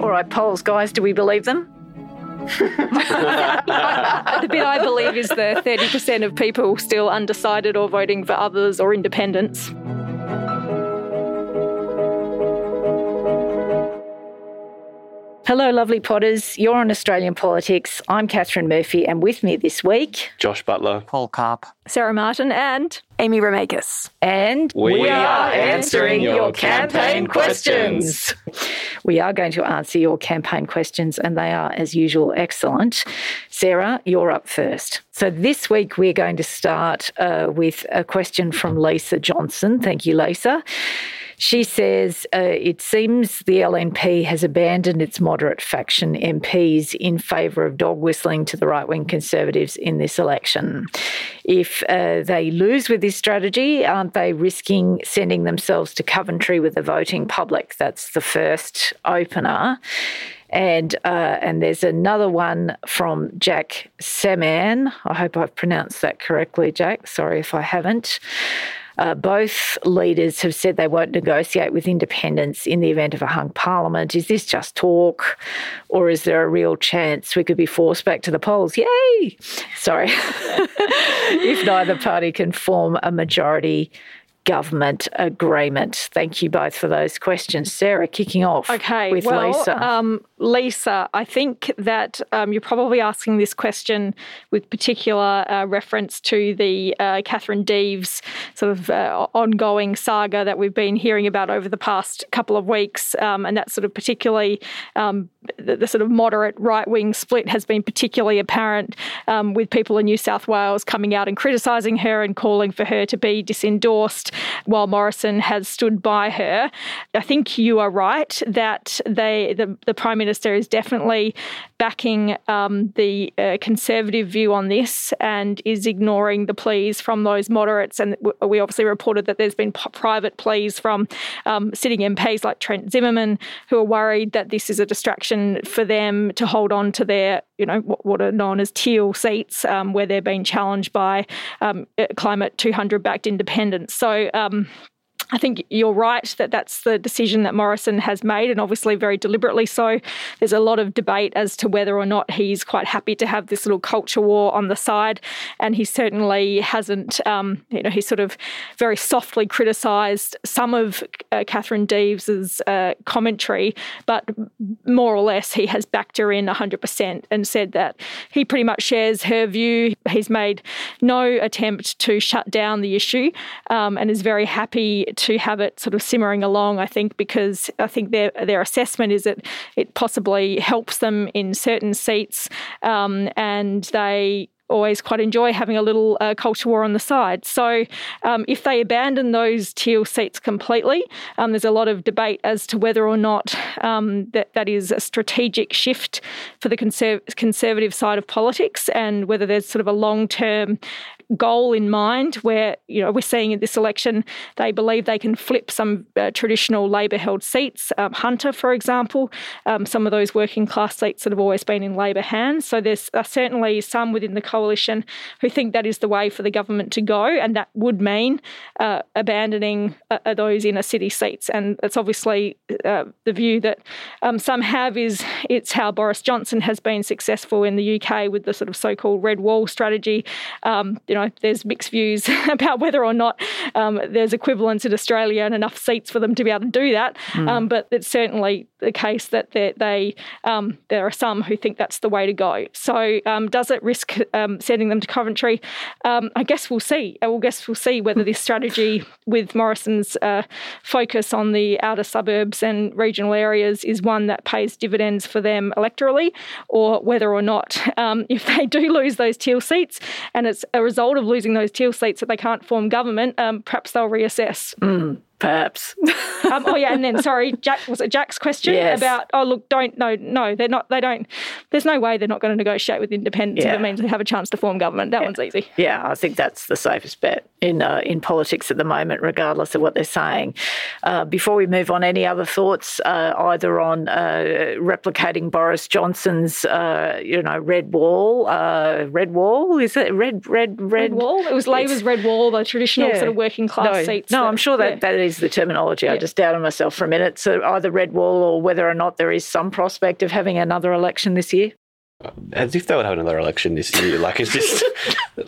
All right, polls, guys, do we believe them? The bit I believe is the 30% of people still undecided or voting for others or independents. Hello, lovely Potters. You're on Australian Politics. I'm Catherine Murphy, and with me this week... Josh Butler. Paul Karp. Sarah Martin and... Amy Remakis. And... We are answering your campaign questions. We are going to answer your campaign questions, and they are, as usual, excellent. Sarah, you're up first. So this week we're going to start with a question from Lisa Johnson. Thank you, Lisa. She says, it seems the LNP has abandoned its moderate faction MPs in favour of dog whistling to the right-wing Conservatives in this election. If they lose with this strategy, aren't they risking sending themselves to Coventry with the voting public? That's the first opener. And there's another one from Jack Saman. I hope I've pronounced that correctly, Jack. Sorry if I haven't. Both leaders have said they won't negotiate with independents in the event of a hung parliament. Is this just talk, or is there a real chance we could be forced back to the polls? Yay! Sorry. If neither party can form a majority government agreement. Thank you both for those questions. Sarah, kicking off with Lisa. Lisa, I think that you're probably asking this question with particular reference to the Catherine Deves sort of ongoing saga that we've been hearing about over the past couple of weeks, and that sort of particularly the sort of moderate right-wing split has been particularly apparent with people in New South Wales coming out and criticising her and calling for her to be disendorsed, while Morrison has stood by her. I think you are right that the Prime Minister is definitely backing the Conservative view on this and is ignoring the pleas from those moderates. And we obviously reported that there's been private pleas from sitting MPs like Trent Zimmerman, who are worried that this is a distraction for them to hold on to their, you know, what are known as teal seats, where they're being challenged by Climate 200-backed independents. So I think you're right that that's the decision that Morrison has made, and obviously very deliberately so. There's a lot of debate as to whether or not he's quite happy to have this little culture war on the side, and he certainly hasn't, he sort of very softly criticised some of Catherine Deves' commentary, but more or less he has backed her in 100% and said that he pretty much shares her view. He's made no attempt to shut down the issue and is very happy to have it sort of simmering along, I think, because I think their assessment is that it possibly helps them in certain seats, and they always quite enjoy having a little culture war on the side. So if they abandon those teal seats completely, there's a lot of debate as to whether or not that is a strategic shift for the conservative side of politics, and whether there's sort of a long-term goal in mind where, we're seeing in this election, they believe they can flip some traditional Labor-held seats, Hunter, for example, some of those working-class seats that have always been in Labor hands. So there's certainly some within the coalition who think that is the way for the government to go, and that would mean abandoning those inner-city seats. And it's obviously the view that some have is it's how Boris Johnson has been successful in the UK with the sort of so-called Red Wall strategy. know, there's mixed views about whether or not there's equivalence in Australia and enough seats for them to be able to do that. But it's certainly the case that there are some who think that's the way to go. So does it risk sending them to Coventry? I guess we'll see. I guess we'll see whether this strategy with Morrison's focus on the outer suburbs and regional areas is one that pays dividends for them electorally, or whether or not if they do lose those teal seats and it's a result of losing those teal seats that they can't form government, perhaps they'll reassess. Perhaps. And then sorry, Jack's question about there's no way they're not going to negotiate with independents if it means they have a chance to form government. That one's easy. Yeah, I think that's the safest bet in politics at the moment, regardless of what they're saying. Before we move on, any other thoughts either on replicating Boris Johnson's, Red Wall? Red Wall is it? Red Wall. It was Labor's Red Wall, the traditional sort of working class seats. No, I'm sure that is the terminology. I just doubted myself for a minute. So either Red Wall or whether or not there is some prospect of having another election this year. As if they would have another election this year. Like, it's just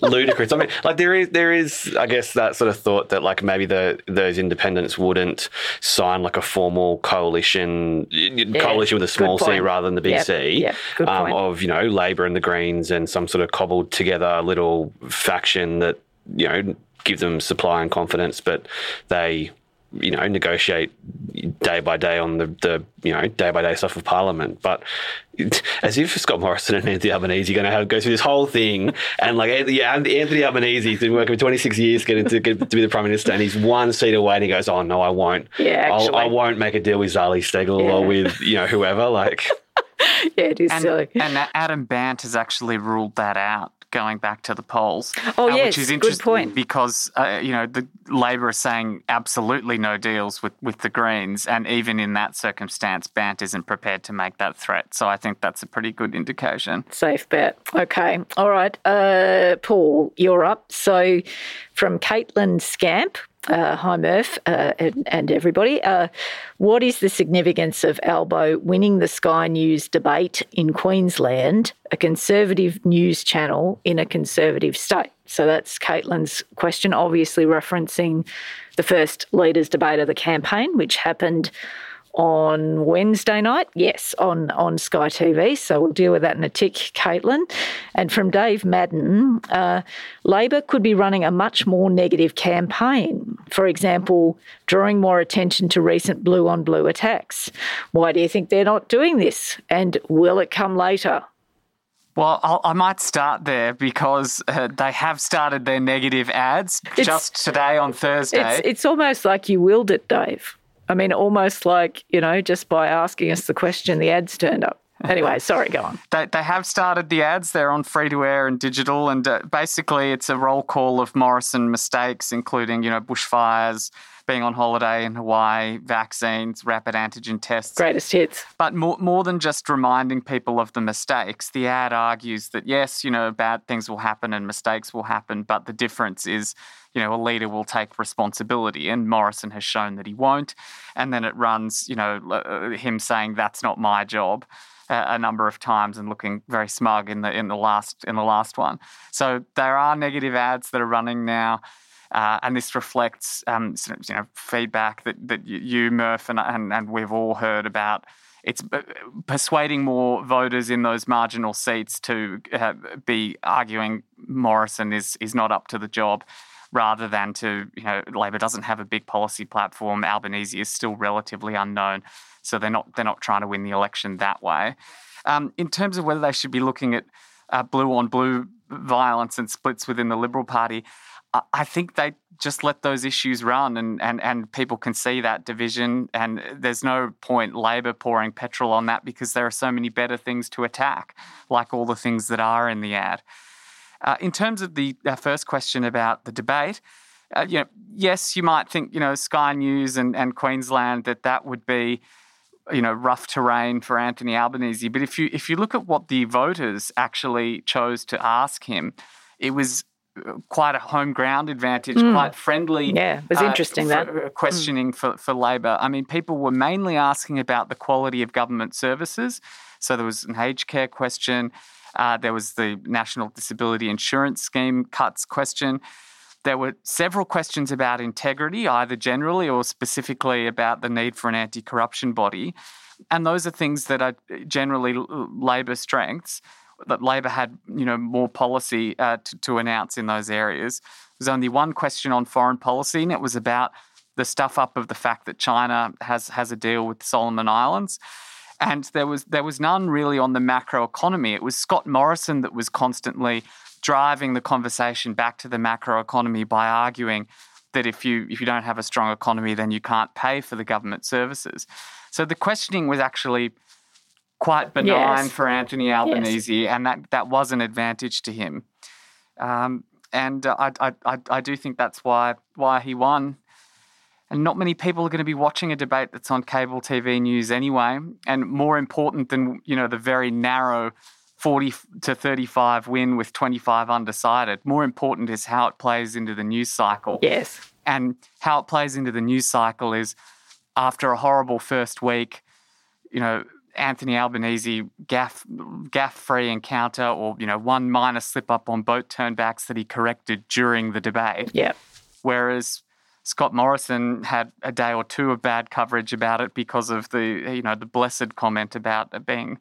ludicrous. I mean, like, there is, I guess, that sort of thought that, like, maybe those independents wouldn't sign, like, a formal coalition with a small C rather than the big C, of, Labor and the Greens and some sort of cobbled together little faction that, give them supply and confidence, but they, negotiate day by day on the day by day stuff of Parliament. But as if Scott Morrison and Anthony Albanese are going to have to go through this whole thing, and Anthony Albanese has been working for 26 years to be the Prime Minister, and he's one seat away, and he goes, "Oh no, I won't. Yeah, I won't make a deal with Zali Stegall or with whoever." Like, yeah, it is silly. And Adam Bandt has actually ruled that out, going back to the polls. Oh, yes, which is interesting, good point. Because, the Labor is saying absolutely no deals with the Greens, and even in that circumstance, Bandt isn't prepared to make that threat. So I think that's a pretty good indication. Safe bet. Okay. All right. Paul, you're up. So from Caitlin Scamp, hi Murph and everybody. What is the significance of Albo winning the Sky News debate in Queensland, a Conservative news channel in a Conservative state? So that's Caitlin's question, obviously referencing the first leaders' debate of the campaign, which happened on Wednesday night, on Sky TV. So we'll deal with that in a tick, Caitlin. And from Dave Madden, Labor could be running a much more negative campaign, for example, drawing more attention to recent blue-on-blue attacks. Why do you think they're not doing this? And will it come later? Well, I might start there because they have started their negative ads just today on Thursday. It's almost like you willed it, Dave. I mean, almost like, just by asking us the question, the ads turned up. Anyway, sorry, go on. They have started the ads. They're on free-to-air and digital, and basically it's a roll call of Morrison mistakes, including, bushfires, being on holiday in Hawaii, vaccines, rapid antigen tests. Greatest hits. But more than just reminding people of the mistakes, the ad argues that, yes, bad things will happen and mistakes will happen, but the difference is, a leader will take responsibility, and Morrison has shown that he won't. And then it runs, him saying, "That's not my job," a number of times, and looking very smug in the last one. So there are negative ads that are running now. And this reflects, feedback that you, Murph, and we've all heard about. It's persuading more voters in those marginal seats to be arguing Morrison is not up to the job, rather than to, Labor doesn't have a big policy platform. Albanese is still relatively unknown, so they're not trying to win the election that way. In terms of whether they should be looking at blue-on-blue violence and splits within the Liberal Party, I think they just let those issues run and people can see that division, and there's no point Labor pouring petrol on that because there are so many better things to attack, like all the things that are in the ad. In terms of the first question about the debate, yes, you might think, Sky News and Queensland, that would be, rough terrain for Anthony Albanese. But if you look at what the voters actually chose to ask him, it was quite a home ground advantage, quite friendly. Yeah, it was interesting, that. Questioning for Labor. I mean, people were mainly asking about the quality of government services. So there was an aged care question, There was the National Disability Insurance Scheme cuts question. There were several questions about integrity, either generally or specifically about the need for an anti-corruption body. And those are things that are generally Labor strengths, that Labor had, you know, more policy to announce in those areas. There was only one question on foreign policy, and it was about the stuff up of the fact that China has a deal with Solomon Islands. And there was none really on the macroeconomy. It was Scott Morrison that was constantly driving the conversation back to the macroeconomy by arguing that if you don't have a strong economy, then you can't pay for the government services. So the questioning was actually quite benign for Anthony Albanese, and that was an advantage to him. And I do think that's why he won. And not many people are going to be watching a debate that's on cable TV news anyway. And more important than, you know, the very narrow 40 to 35 win with 25 undecided, more important is how it plays into the news cycle. Yes. And how it plays into the news cycle is, after a horrible first week, you know, Anthony Albanese gaff-free encounter, or, you know, one minor slip-up on boat turnbacks that he corrected during the debate. Yeah. Whereas Scott Morrison had a day or two of bad coverage about it because of the, you know, the blessed comment about being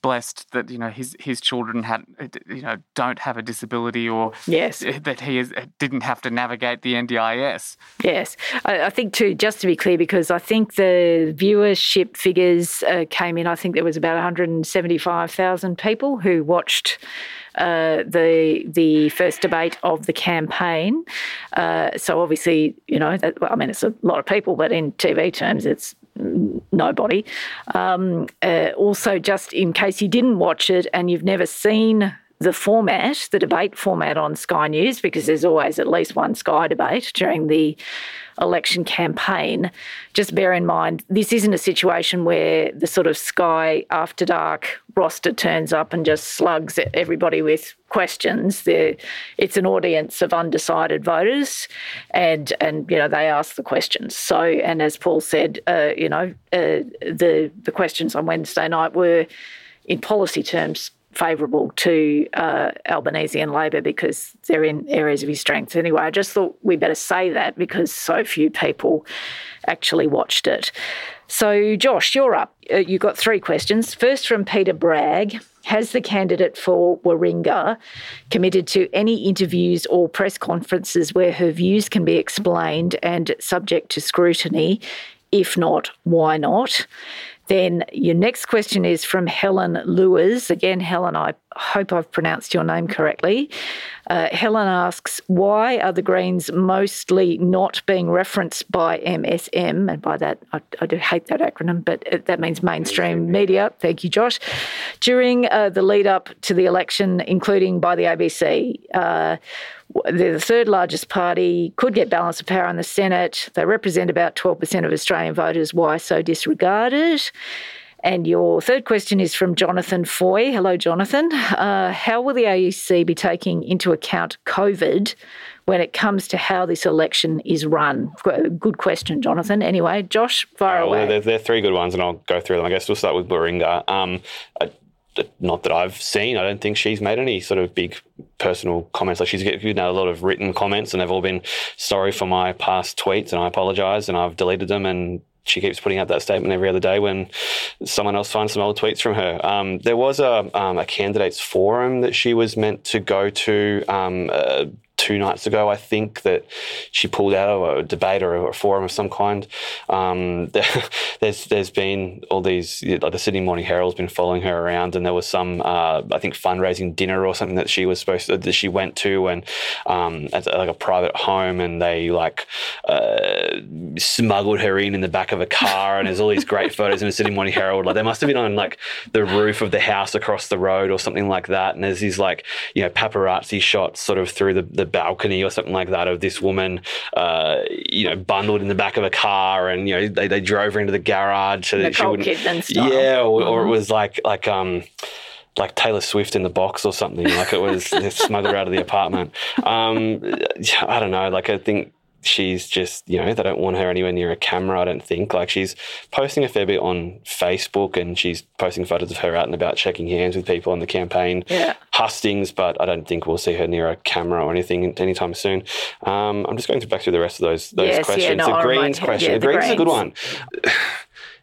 blessed that, you know, his children had, you know, don't have a disability, or that didn't have to navigate the NDIS. Yes. I think too, just to be clear, because I think the viewership figures came in, I think there was about 175,000 people who watched the first debate of the campaign. So obviously, you know, it's a lot of people, but in TV terms, it's nobody. Also, just in case you didn't watch it and you've never seen the format, the debate format on Sky News, because there's always at least one Sky debate during the election campaign, just bear in mind this isn't a situation where the sort of Sky After Dark roster turns up and just slugs everybody with questions. It's an audience of undecided voters, and you know, they ask the questions. So, and as Paul said, you know, the questions on Wednesday night were, in policy terms, favourable to Albanese and Labor, because they're in areas of his strength. Anyway, I just thought we better say that because so few people actually watched it. So, Josh, you're up. You've got three questions. First from Peter Bragg. Has the candidate for Warringah committed to any interviews or press conferences where her views can be explained and subject to scrutiny? If not, why not? Then your next question is from Helen Lewis. Again, Helen, I hope I've pronounced your name correctly. Helen asks, why are the Greens mostly not being referenced by MSM? And by that, I do hate that acronym, but that means mainstream media. Thank you, Josh. During the lead up to the election, including by the ABC, they're the third largest party, could get balance of power in the Senate. They represent about 12% of Australian voters. Why so disregarded? And your third question is from Jonathan Foy. Hello, Jonathan. How will the AEC be taking into account COVID when it comes to how this election is run? Good question, Jonathan. Anyway, Josh, fire away. There are three good ones, and I'll go through them. I guess we'll start with Warringah. Not that I've seen. I don't think she's made any sort of big personal comments. Like, she's given out a lot of written comments, and they've all been, sorry for my past tweets, and I apologise, and I've deleted them, and she keeps putting out that statement every other day when someone else finds some old tweets from her. There was a candidates forum that she was meant to go to 2 nights ago, I think, that she pulled out of a debate or a forum of some kind. There's been all these, like the Sydney Morning Herald's been following her around, and there was some, I think, fundraising dinner or something that she was that she went to, and at like a private home, and they smuggled her in the back of a car, and there's all these great photos in the Sydney Morning Herald. Like, they must have been on like the roof of the house across the road or something like that, and there's these like, you know, paparazzi shots sort of through the balcony or something like that of this woman, you know, bundled in the back of a car, and, you know, they drove her into the garage so that she wouldn't. Nicole Kidman style. Yeah, or it was like Taylor Swift in the box or something. Like, it was smuggled out of the apartment. I don't know. Like, I think she's just, you know, they don't want her anywhere near a camera, I don't think. Like, she's posting a fair bit on Facebook and she's posting photos of her out and about shaking hands with people on the campaign hustings, but I don't think we'll see her near a camera or anything anytime soon. I'm just going back through the rest of those questions. The Greens question. Yeah, the Greens is a good one.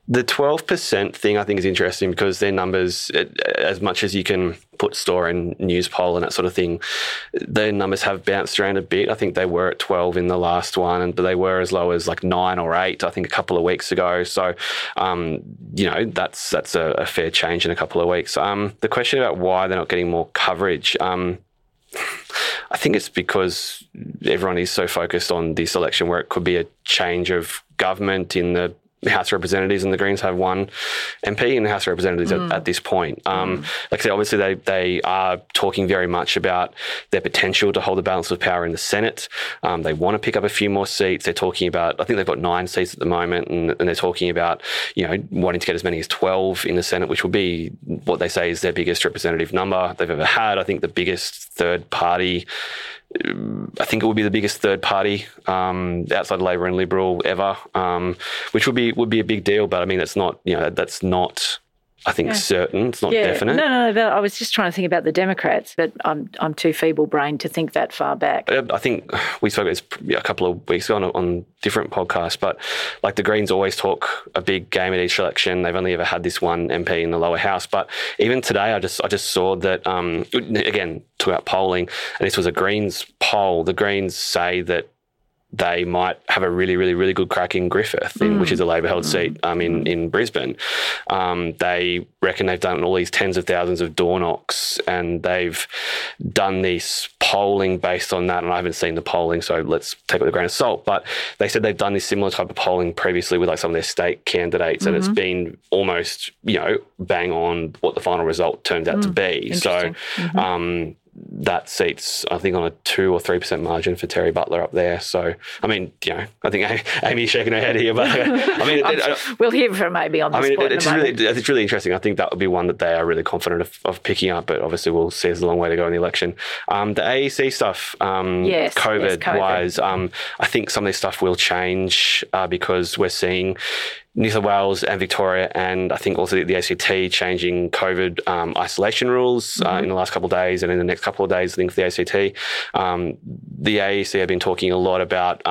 The 12% thing I think is interesting because their numbers, as much as you can put store in news poll and that sort of thing, their numbers have bounced around a bit. I think they were at 12 in the last one, but they were as low as like 9 or 8, I think, a couple of weeks ago. So, you know, that's a fair change in a couple of weeks. The question about why they're not getting more coverage, I think it's because everyone is so focused on this election where it could be a change of government in the House of Representatives, and the Greens have one MP in the House of Representatives at this point. Like I said, obviously they are talking very much about their potential to hold the balance of power in the Senate. They want to pick up a few more seats. They're talking about, I think they've got 9 seats at the moment, and they're talking about, you know, wanting to get as many as 12 in the Senate, which will be what they say is their biggest representative number they've ever had. I think the biggest third party, outside Labor and Liberal ever, which would be a big deal. But I mean, it's not, you know, that's not, I think, certain. It's not definite. No. But I was just trying to think about the Democrats, but I'm too feeble-brained to think that far back. I think we spoke about this a couple of weeks ago on different podcasts, but like the Greens always talk a big game at each election. They've only ever had this one MP in the lower house. But even today, I just saw that, again, talk about polling, and this was a Greens poll. The Greens say that they might have a really, really, really good crack in Griffith, which is a Labor-held seat in Brisbane. They reckon they've done all these tens of thousands of door knocks, and they've done this polling based on that, and I haven't seen the polling, so let's take it with a grain of salt. But they said they've done this similar type of polling previously with like some of their state candidates, and it's been almost, you know, bang on what the final result turns out to be. So that seat's, I think, on a 2 or 3% margin for Terry Butler up there. So, I mean, you know, I think Amy's shaking her head here, but I mean, we'll hear from Amy on this. I mean, it's really interesting. I think that would be one that they are really confident of picking up, but obviously we'll see. There's a long way to go in the election. The AEC stuff, COVID-wise, I think some of this stuff will change because we're seeing New South Wales and Victoria, and I think also the ACT, changing COVID isolation rules in the last couple of days, and in the next couple of days, I think, for the ACT. The AEC have been talking a lot about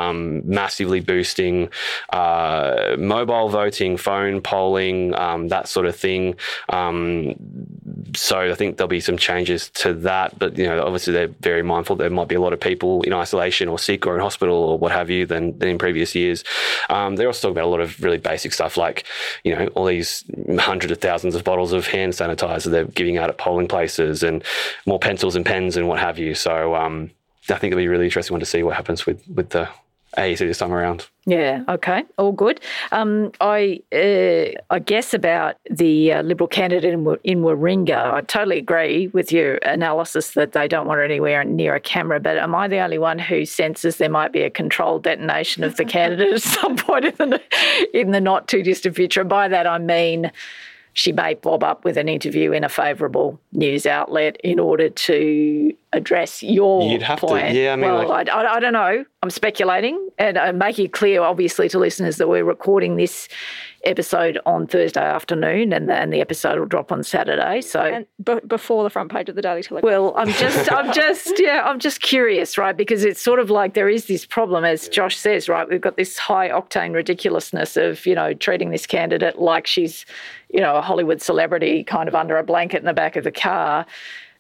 massively boosting mobile voting, phone polling, that sort of thing. So I think there'll be some changes to that. But, you know, obviously they're very mindful there might be a lot of people in isolation or sick or in hospital or what have you than in previous years. They're also talking about a lot of really basic stuff like, you know, all these hundreds of thousands of bottles of hand sanitizer they're giving out at polling places, and more pencils and pens and what have you. So I think it'll be a really interesting one to see what happens with the AEC this time around. Yeah, okay, all good. I guess about the Liberal candidate in Warringah, I totally agree with your analysis that they don't want her anywhere near a camera, but am I the only one who senses there might be a controlled detonation of the candidate at some point in the not-too-distant future? And by that I mean she may bob up with an interview in a favourable news outlet in order to address your point. I don't know. I'm speculating, and I'm making it clear, obviously, to listeners that we're recording this episode on Thursday afternoon, and the episode will drop on Saturday. So, and before the front page of the Daily Telegraph. Well, I'm just curious, right? Because it's sort of like there is this problem, as Josh says, right? We've got this high octane ridiculousness of, you know, treating this candidate like she's, you know, a Hollywood celebrity kind of under a blanket in the back of the car.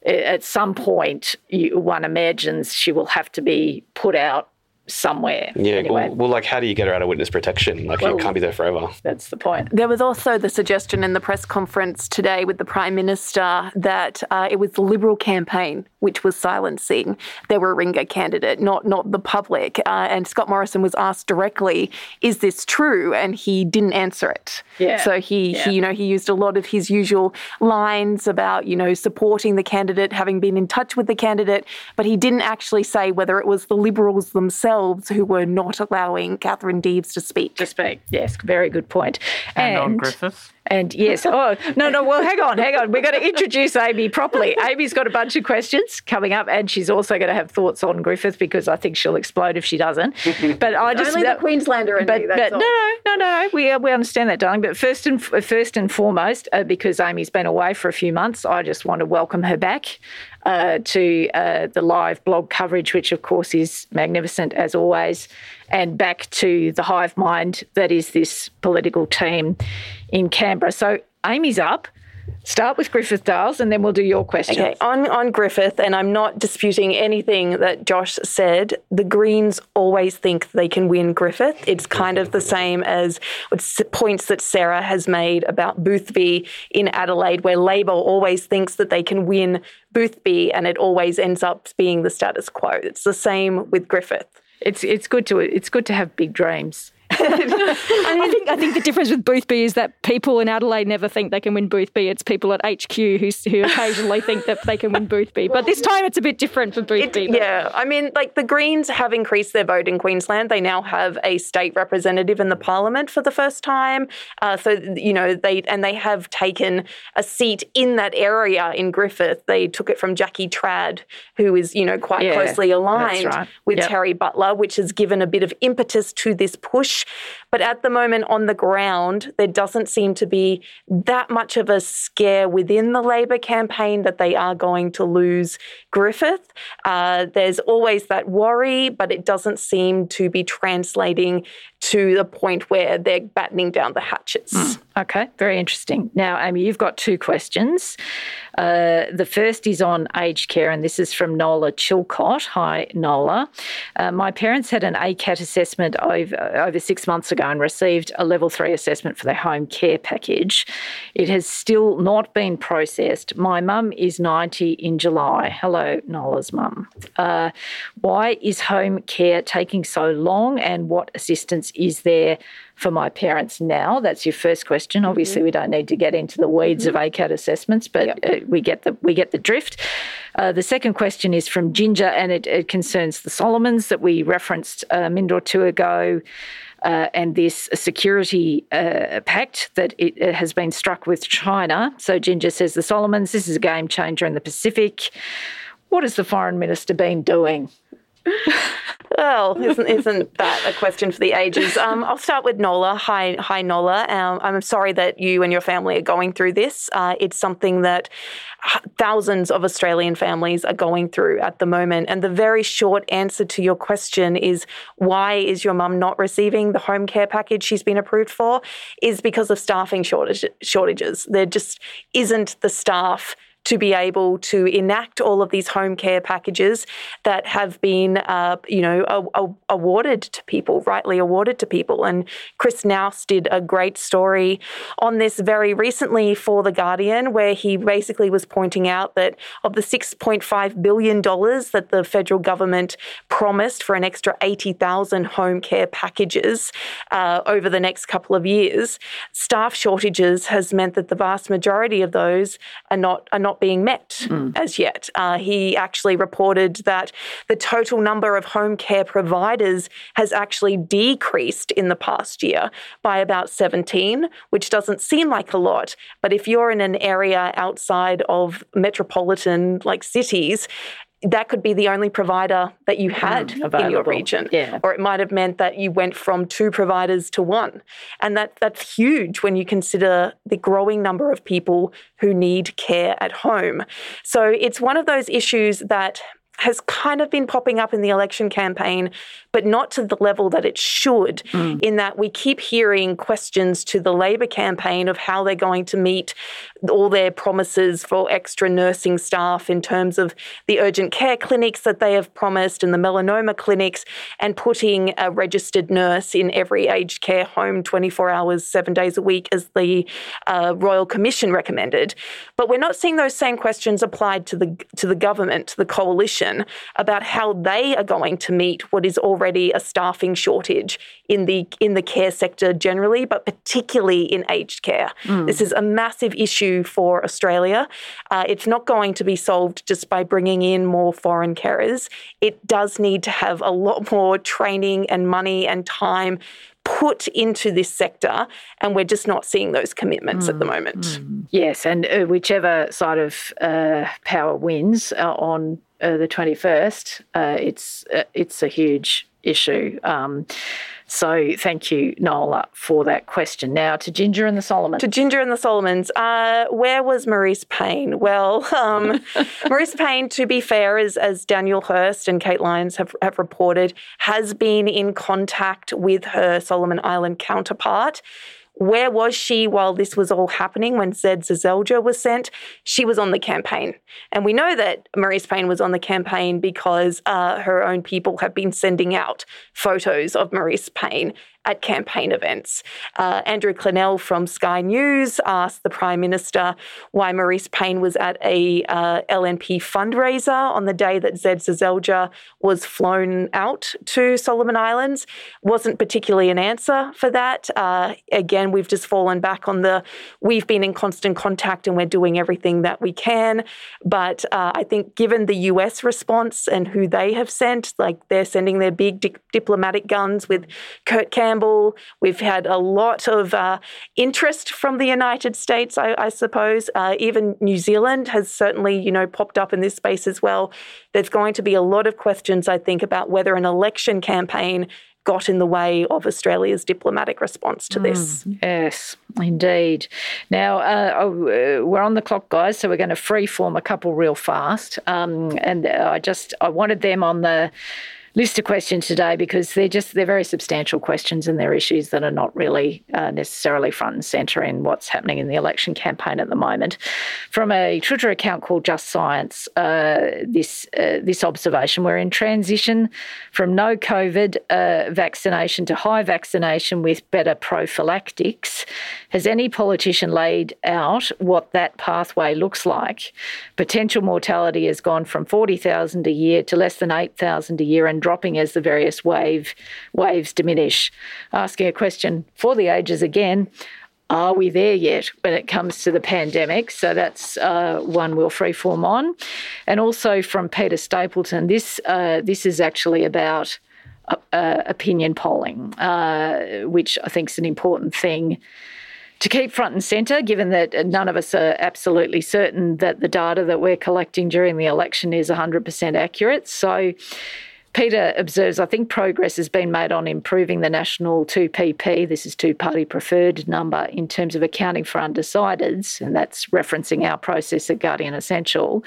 At some point, one imagines she will have to be put out somewhere. Yeah, anyway. well, like, how do you get her out of witness protection? Like, you can't be there forever. That's the point. There was also the suggestion in the press conference today with the Prime Minister that it was the Liberal campaign which was silencing their Warringah candidate, not the public. And Scott Morrison was asked directly, is this true? And he didn't answer it. Yeah. So he used a lot of his usual lines about, you know, supporting the candidate, having been in touch with the candidate, but he didn't actually say whether it was the Liberals themselves who were not allowing Catherine Deves to speak. Yes, very good point. And on Griffith? And yes, oh, no, well, hang on. We've got to introduce Amy properly. Amy's got a bunch of questions coming up, and she's also going to have thoughts on Griffith because I think she'll explode if she doesn't. But I just... Only the Queenslander in me, that's all. No, we understand that, darling. But first and foremost, because Amy's been away for a few months, I just want to welcome her back to the live blog coverage, which, of course, is magnificent as always, and back to the hive mind that is this political team in Canberra. So Amy's up. Start with Griffith, Dales, and then we'll do your question. Okay, on Griffith, and I'm not disputing anything that Josh said, the Greens always think they can win Griffith. It's kind of the same as points that Sarah has made about Boothby in Adelaide, where Labor always thinks that they can win Boothby and it always ends up being the status quo. It's the same with Griffith. It's good to have big dreams. I think the difference with Boothby is that people in Adelaide never think they can win Boothby. It's people at HQ who occasionally think that they can win Boothby. But this time it's a bit different for Boothby. The Greens have increased their vote in Queensland. They now have a state representative in the parliament for the first time. They have taken a seat in that area in Griffith. They took it from Jackie Trad, who is, quite closely aligned with Terry Butler, which has given a bit of impetus to this push. But at the moment on the ground, there doesn't seem to be that much of a scare within the Labor campaign that they are going to lose Griffith. There's always that worry, but it doesn't seem to be translating to the point where they're battening down the hatches. Okay, very interesting. Now, Amy, you've got two questions. The first is on aged care, and this is from Nola Chilcott. Hi, Nola. My parents had an ACAT assessment over 6 months ago and received a level 3 assessment for their home care package. It has still not been processed. My mum is 90 in July. Hello, Nola's mum. Why is home care taking so long, and what assistance is there for my parents now? That's your first question. Obviously, we don't need to get into the weeds of ACAT assessments, but we get the drift. The second question is from Ginger, and it concerns the Solomons that we referenced a minute or two ago, and this security pact that it has been struck with China. So Ginger says, the Solomons, this is a game changer in the Pacific. What has the Foreign Minister been doing? Well, isn't that a question for the ages? I'll start with Nola. Hi Nola. I'm sorry that you and your family are going through this. It's something that thousands of Australian families are going through at the moment. And the very short answer to your question is, why is your mum not receiving the home care package she's been approved for? Is because of staffing shortages. There just isn't the staff to be able to enact all of these home care packages that have been, rightly awarded to people. And Chris Naus did a great story on this very recently for The Guardian, where he basically was pointing out that of the $6.5 billion that the federal government promised for an extra 80,000 home care packages over the next couple of years, staff shortages has meant that the vast majority of those are not being met as yet. He actually reported that the total number of home care providers has actually decreased in the past year by about 17, which doesn't seem like a lot. But if you're in an area outside of metropolitan cities, that could be the only provider that you had in your region. Yeah. Or it might have meant that you went from two providers to one. And that's huge when you consider the growing number of people who need care at home. So it's one of those issues that has kind of been popping up in the election campaign, but not to the level that it should, in that we keep hearing questions to the Labor campaign of how they're going to meet all their promises for extra nursing staff in terms of the urgent care clinics that they have promised and the melanoma clinics, and putting a registered nurse in every aged care home 24 hours, 7 days a week, as the Royal Commission recommended. But we're not seeing those same questions applied to the government, to the coalition, about how they are going to meet what is already a staffing shortage in the care sector generally, but particularly in aged care. This is a massive issue for Australia. It's not going to be solved just by bringing in more foreign carers. It does need to have a lot more training and money and time put into this sector, and we're just not seeing those commitments at the moment. Yes, and whichever side of power wins on the 21st, it's a huge issue. So thank you, Nola, for that question. Now to Ginger and the Solomons. Where was Maurice Payne? Well, Maurice Payne, to be fair, as Daniel Hurst and Kate Lyons have reported, has been in contact with her Solomon Island counterpart. Where was she while this was all happening when Zed Seselja was sent? She was on the campaign. And we know that Maurice Payne was on the campaign because her own people have been sending out photos of Maurice Payne at campaign events. Andrew Clennell from Sky News asked the Prime Minister why Maurice Payne was at a LNP fundraiser on the day that Zed Seselja was flown out to Solomon Islands. Wasn't particularly an answer for that. Again, we've just fallen back on we've been in constant contact and we're doing everything that we can. But I think given the US response and who they have sent, like they're sending their big diplomatic guns with Kurt Campbell. We've had a lot of interest from the United States, I suppose. Even New Zealand has certainly, popped up in this space as well. There's going to be a lot of questions, I think, about whether an election campaign got in the way of Australia's diplomatic response to this. Yes, indeed. Now, we're on the clock, guys, so we're going to freeform a couple real fast. And I wanted them on the list of questions today because they're very substantial questions and they're issues that are not really necessarily front and centre in what's happening in the election campaign at the moment. From a Twitter account called Just Science, this observation: we're in transition from no COVID vaccination to high vaccination with better prophylactics. Has any politician laid out what that pathway looks like? Potential mortality has gone from 40,000 a year to less than 8,000 a year and dropping as the various waves diminish. Asking a question for the ages again, are we there yet when it comes to the pandemic? So that's one we'll freeform on. And also from Peter Stapleton, this is actually about opinion polling, which I think is an important thing to keep front and centre, given that none of us are absolutely certain that the data that we're collecting during the election is 100% accurate. So Peter observes, I think progress has been made on improving the national 2PP, this is two-party preferred number, in terms of accounting for undecideds, and that's referencing our process at Guardian Essential.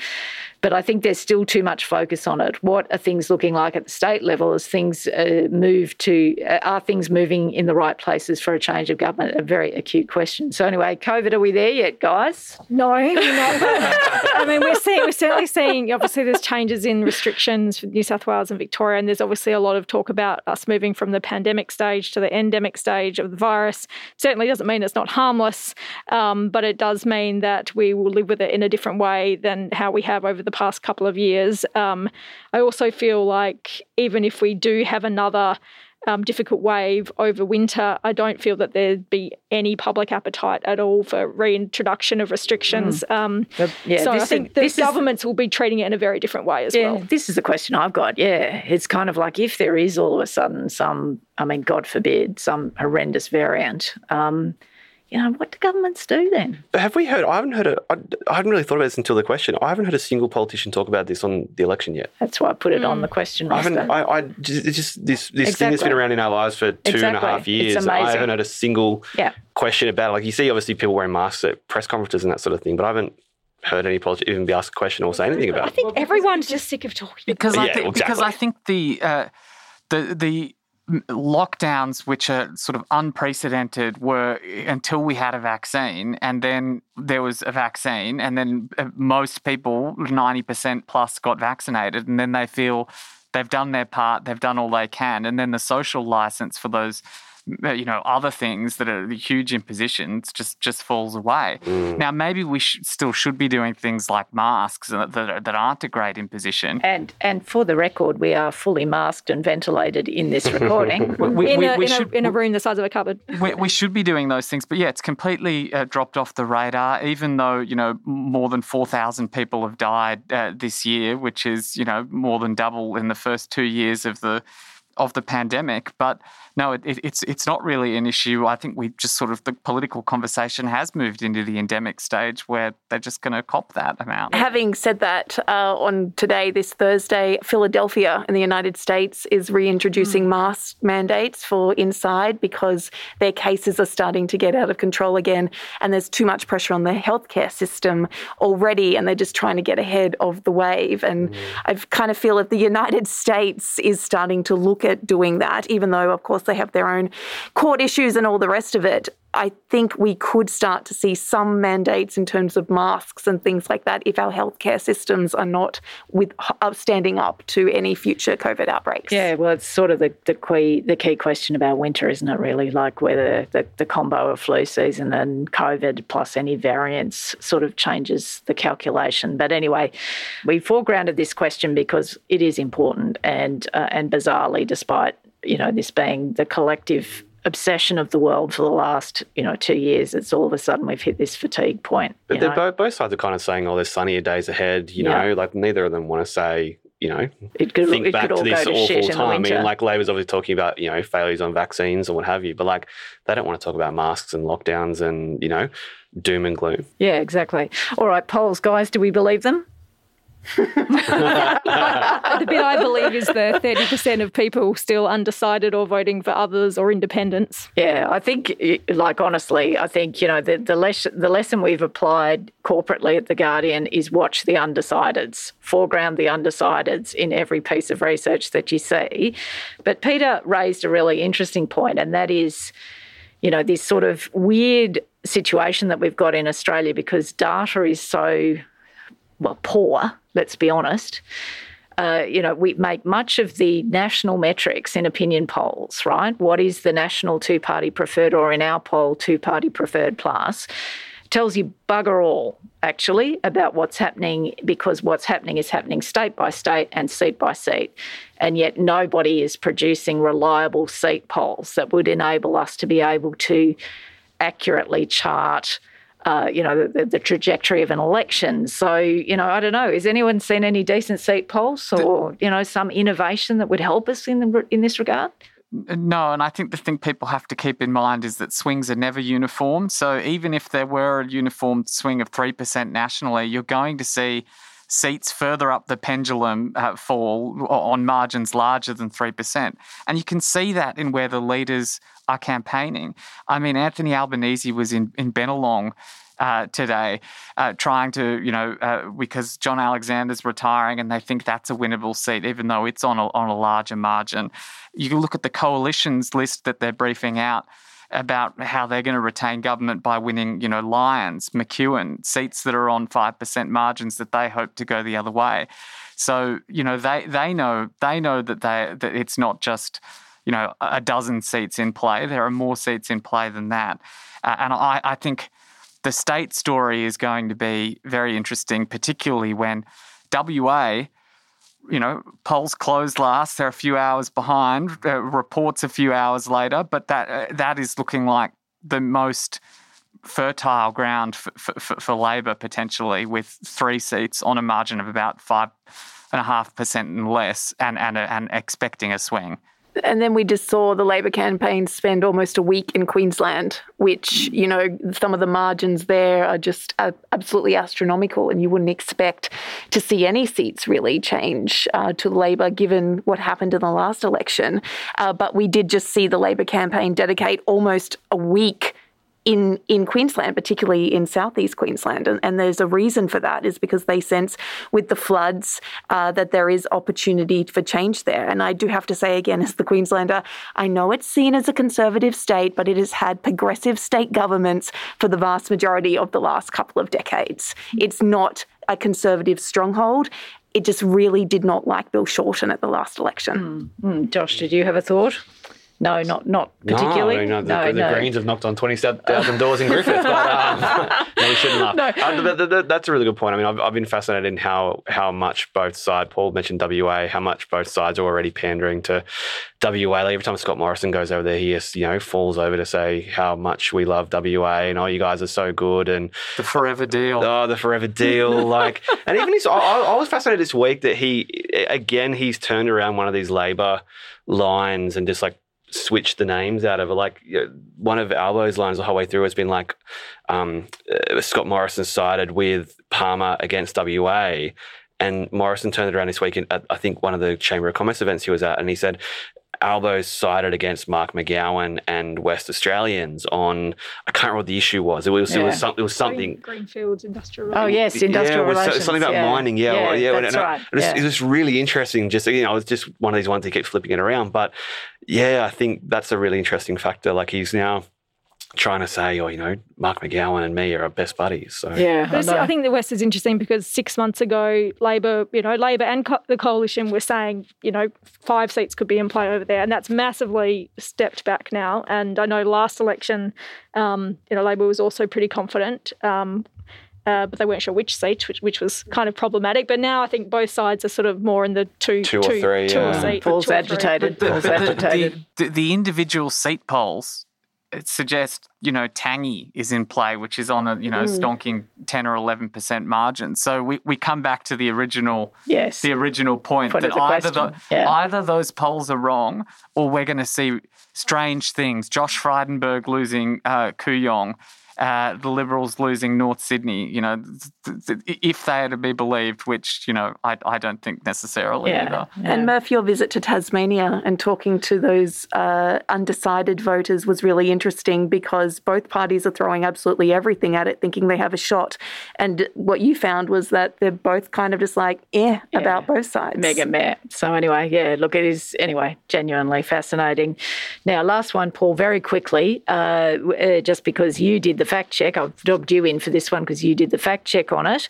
But I think there's still too much focus on it. What are things looking like at the state level as things are things moving in the right places for a change of government? A very acute question. So anyway, COVID, are we there yet, guys? No, we're not. I mean, we're certainly seeing, obviously, there's changes in restrictions for New South Wales and Victoria, and there's obviously a lot of talk about us moving from the pandemic stage to the endemic stage of the virus. Certainly doesn't mean it's not harmless, but it does mean that we will live with it in a different way than how we have over the past couple of years. I also feel like even if we do have another difficult wave over winter, I don't feel that there'd be any public appetite at all for reintroduction of restrictions. So I think the governments will be treating it in a very different way as well. This is the question I've got, It's kind of like if there is all of a sudden God forbid, some horrendous variant, what do governments do then? Have we heard? I hadn't really thought about this until the question. I haven't heard a single politician talk about this on the election yet. That's why I put it on the question roster. It's just this thing that's been around in our lives for two and a half years. It's amazing. I haven't heard a single question about it. Like you see, obviously, people wearing masks at press conferences and that sort of thing, but I haven't heard any politician even be asked a question or say anything about it. I think everyone's just sick of talking. Because I think the lockdowns, which are sort of unprecedented, were until we had a vaccine, and then there was a vaccine, and then most people, 90% plus, got vaccinated, and then they feel they've done their part, they've done all they can, and then the social license for those other things that are huge impositions just falls away. Now, maybe we still should be doing things like masks that aren't a great imposition. And for the record, we are fully masked and ventilated in this recording. In a room the size of a cupboard. We should be doing those things. But, it's completely dropped off the radar, even though, more than 4,000 people have died this year, which is, more than double in the first 2 years of the of the pandemic. But no, it's not really an issue. I think we just sort of, the political conversation has moved into the endemic stage where they're just going to cop that amount. Having said that, on today, this Thursday, Philadelphia in the United States is reintroducing mask mandates for inside because their cases are starting to get out of control again and there's too much pressure on the healthcare system already and they're just trying to get ahead of the wave. And I kind of feel that the United States is starting to look at doing that, even though, of course, they have their own court issues and all the rest of it. I think we could start to see some mandates in terms of masks and things like that if our healthcare systems are not standing up to any future COVID outbreaks. Yeah, well, it's sort of the key question about winter, isn't it, really? Like whether the combo of flu season and COVID plus any variants sort of changes the calculation. But anyway, we foregrounded this question because it is important and bizarrely, despite, you know, this being the collective obsession of the world for the last, 2 years, it's all of a sudden we've hit this fatigue point. But both sides are kind of saying, oh, there's sunnier days ahead, you know, like neither of them want to say, it could all go to shit in the winter. I mean, like Labor's obviously talking about, failures on vaccines and what have you, but like they don't want to talk about masks and lockdowns and, doom and gloom. Yeah, exactly. All right, polls, guys, do we believe them? The bit I believe is the 30% of people still undecided or voting for others or independents. Yeah, I think, honestly, I think, the lesson we've applied corporately at The Guardian is watch the undecideds, foreground the undecideds in every piece of research that you see. But Peter raised a really interesting point, and that is, this sort of weird situation that we've got in Australia because data is so... well, poor, let's be honest. We make much of the national metrics in opinion polls, right? What is the national two-party preferred, or in our poll, two-party preferred plus? Tells you bugger all, actually, about what's happening, because what's happening is happening state by state and seat by seat, and yet nobody is producing reliable seat polls that would enable us to be able to accurately chart the trajectory of an election. So, I don't know, has anyone seen any decent seat polls or, some innovation that would help us in this regard? No, and I think the thing people have to keep in mind is that swings are never uniform. So even if there were a uniform swing of 3% nationally, you're going to see seats further up the pendulum fall on margins larger than 3%. And you can see that in where the leaders are campaigning. I mean, Anthony Albanese was in Benelong today trying to, because John Alexander's retiring and they think that's a winnable seat, even though it's on a larger margin. You can look at the coalitions list that they're briefing out about how they're going to retain government by winning, Lyons, McEwen, seats that are on 5% margins that they hope to go the other way. So, they know that it's not just, a dozen seats in play. There are more seats in play than that. And I think the state story is going to be very interesting, particularly when WA... polls closed last, they're a few hours behind, reports a few hours later, but that is looking like the most fertile ground for Labor potentially, with 3 seats on a margin of about 5.5% and less and expecting a swing. And then we just saw the Labor campaign spend almost a week in Queensland, which, some of the margins there are just absolutely astronomical, and you wouldn't expect to see any seats really change to Labor given what happened in the last election. But we did just see the Labor campaign dedicate almost a week in Queensland, particularly in southeast Queensland. And there's a reason for that, is because they sense with the floods that there is opportunity for change there. And I do have to say again, as the Queenslander, I know it's seen as a conservative state, but it has had progressive state governments for the vast majority of the last couple of decades. It's not a conservative stronghold. It just really did not like Bill Shorten at the last election. Josh, did you have a thought? No, not particularly. No, the Greens have knocked on 27,000 doors in Griffith. But, probably shouldn't laugh. No. That's a really good point. I mean, I've been fascinated in how much both sides, Paul mentioned WA, how much both sides are already pandering to WA. Like every time Scott Morrison goes over there, he just, falls over to say how much we love WA and, oh, you guys are so good. And the forever deal. Oh, the forever deal. And even his, I was fascinated this week that he's turned around one of these Labor lines and just switched the names out of it. One of Albo's lines the whole way through has been Scott Morrison sided with Palmer against WA, and Morrison turned it around this week at I think one of the Chamber of Commerce events he was at, and he said Albo's sided against Mark McGowan and West Australians on, I can't remember what the issue was. It was something. Greenfields, industrial relations. Oh, yes, industrial relations. It was something about mining. That's right. It was just really interesting. It's just one of these ones he keeps flipping it around. But, I think that's a really interesting factor. He's now trying to say, Mark McGowan and me are our best buddies. So I think the West is interesting because 6 months ago, Labor and the Coalition were saying, 5 seats could be in play over there, and that's massively stepped back now. And I know last election, Labor was also pretty confident, but they weren't sure which seat, which was kind of problematic. But now I think both sides are sort of more in the two or three. Paul's agitated. The individual seat polls suggest, Tangy is in play, which is on a, stonking 10 or 11% margin. So we come back to the original point that either those polls are wrong or we're going to see strange things. Josh Frydenberg losing Kooyong, the Liberals losing North Sydney, if they are to be believed, which, I don't think necessarily either. Yeah. And Murph, your visit to Tasmania and talking to those undecided voters was really interesting because both parties are throwing absolutely everything at it, thinking they have a shot. And what you found was that they're both kind of just about both sides. Mega meh. So anyway, it is, genuinely fascinating. Now, last one, Paul, very quickly, just because you did the fact check. I've dogged you in for this one because you did the fact check on it.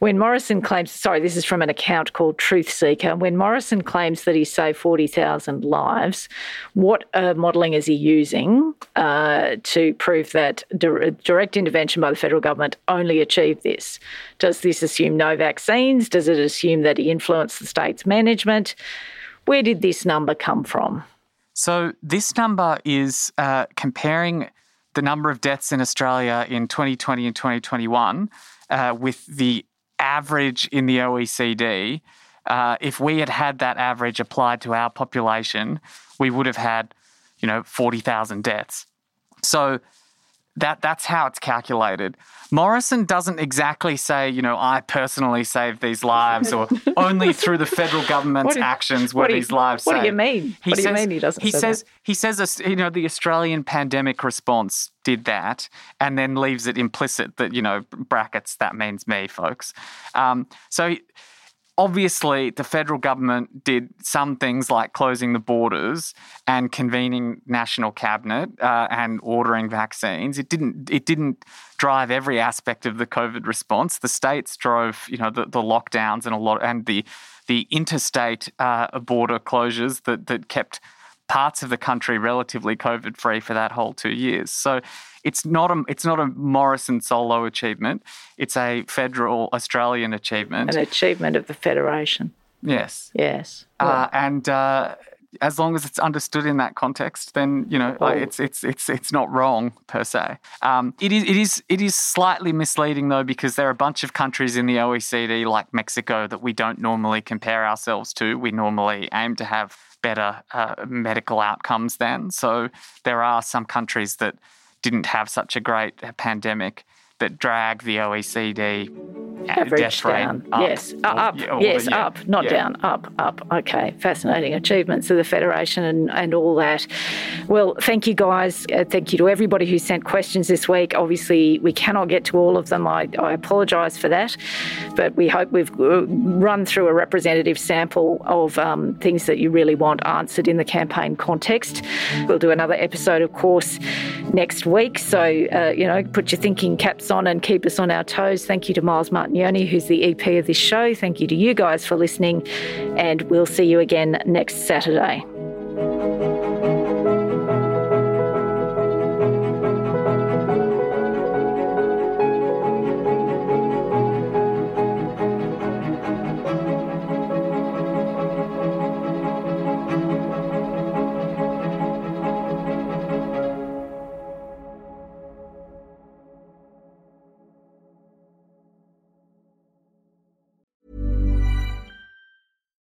When Morrison claims, this is from an account called Truthseeker. When Morrison claims that he saved 40,000 lives, what modelling is he using to prove that direct intervention by the federal government only achieved this? Does this assume no vaccines? Does it assume that he influenced the state's management? Where did this number come from? So this number is comparing the number of deaths in Australia in 2020 and 2021 with the average in the OECD. If we had that average applied to our population, we would have had, 40,000 deaths. So that's how it's calculated. Morrison doesn't exactly say, I personally saved these lives or only through the federal government's actions were these lives saved. What do you mean? He says, the Australian pandemic response did that and then leaves it implicit that, brackets, that means me, folks. Obviously, the federal government did some things like closing the borders and convening national cabinet and ordering vaccines. It didn't drive every aspect of the COVID response. The states drove, the lockdowns and the interstate border closures that kept parts of the country relatively COVID free for that whole 2 years. So it's not a Morrison solo achievement. It's a federal Australian achievement. An achievement of the Federation. Yes. Yes. As long as it's understood in that context, then it's not wrong per se. It is slightly misleading though, because there are a bunch of countries in the OECD like Mexico that we don't normally compare ourselves to. We normally aim to have better medical outcomes than. So there are some countries that didn't have such a great pandemic that dragged the OECD average death rate down. Up. Yes, up. Yes, up, not down. Up. Okay, fascinating achievements of the Federation and all that. Well, thank you guys. Thank you to everybody who sent questions this week. Obviously, we cannot get to all of them. I apologise for that, but we hope we've run through a representative sample of things that you really want answered in the campaign context. We'll do another episode, of course, next week. So, put your thinking caps on and keep us on our toes. Thank you to Miles Martignoni, who's the EP of this show. Thank you to you guys for listening, and we'll see you again next Saturday.